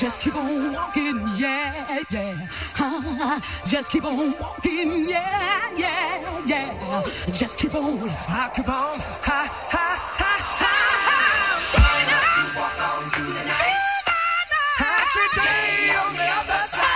Just keep on walking, yeah, yeah. Just keep on walking, yeah, yeah, yeah. Just keep on, I keep on, ha, ha, ha, ha, ha. Stand up, walk on through the night. Have your day on the other side.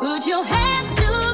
Put your hands together.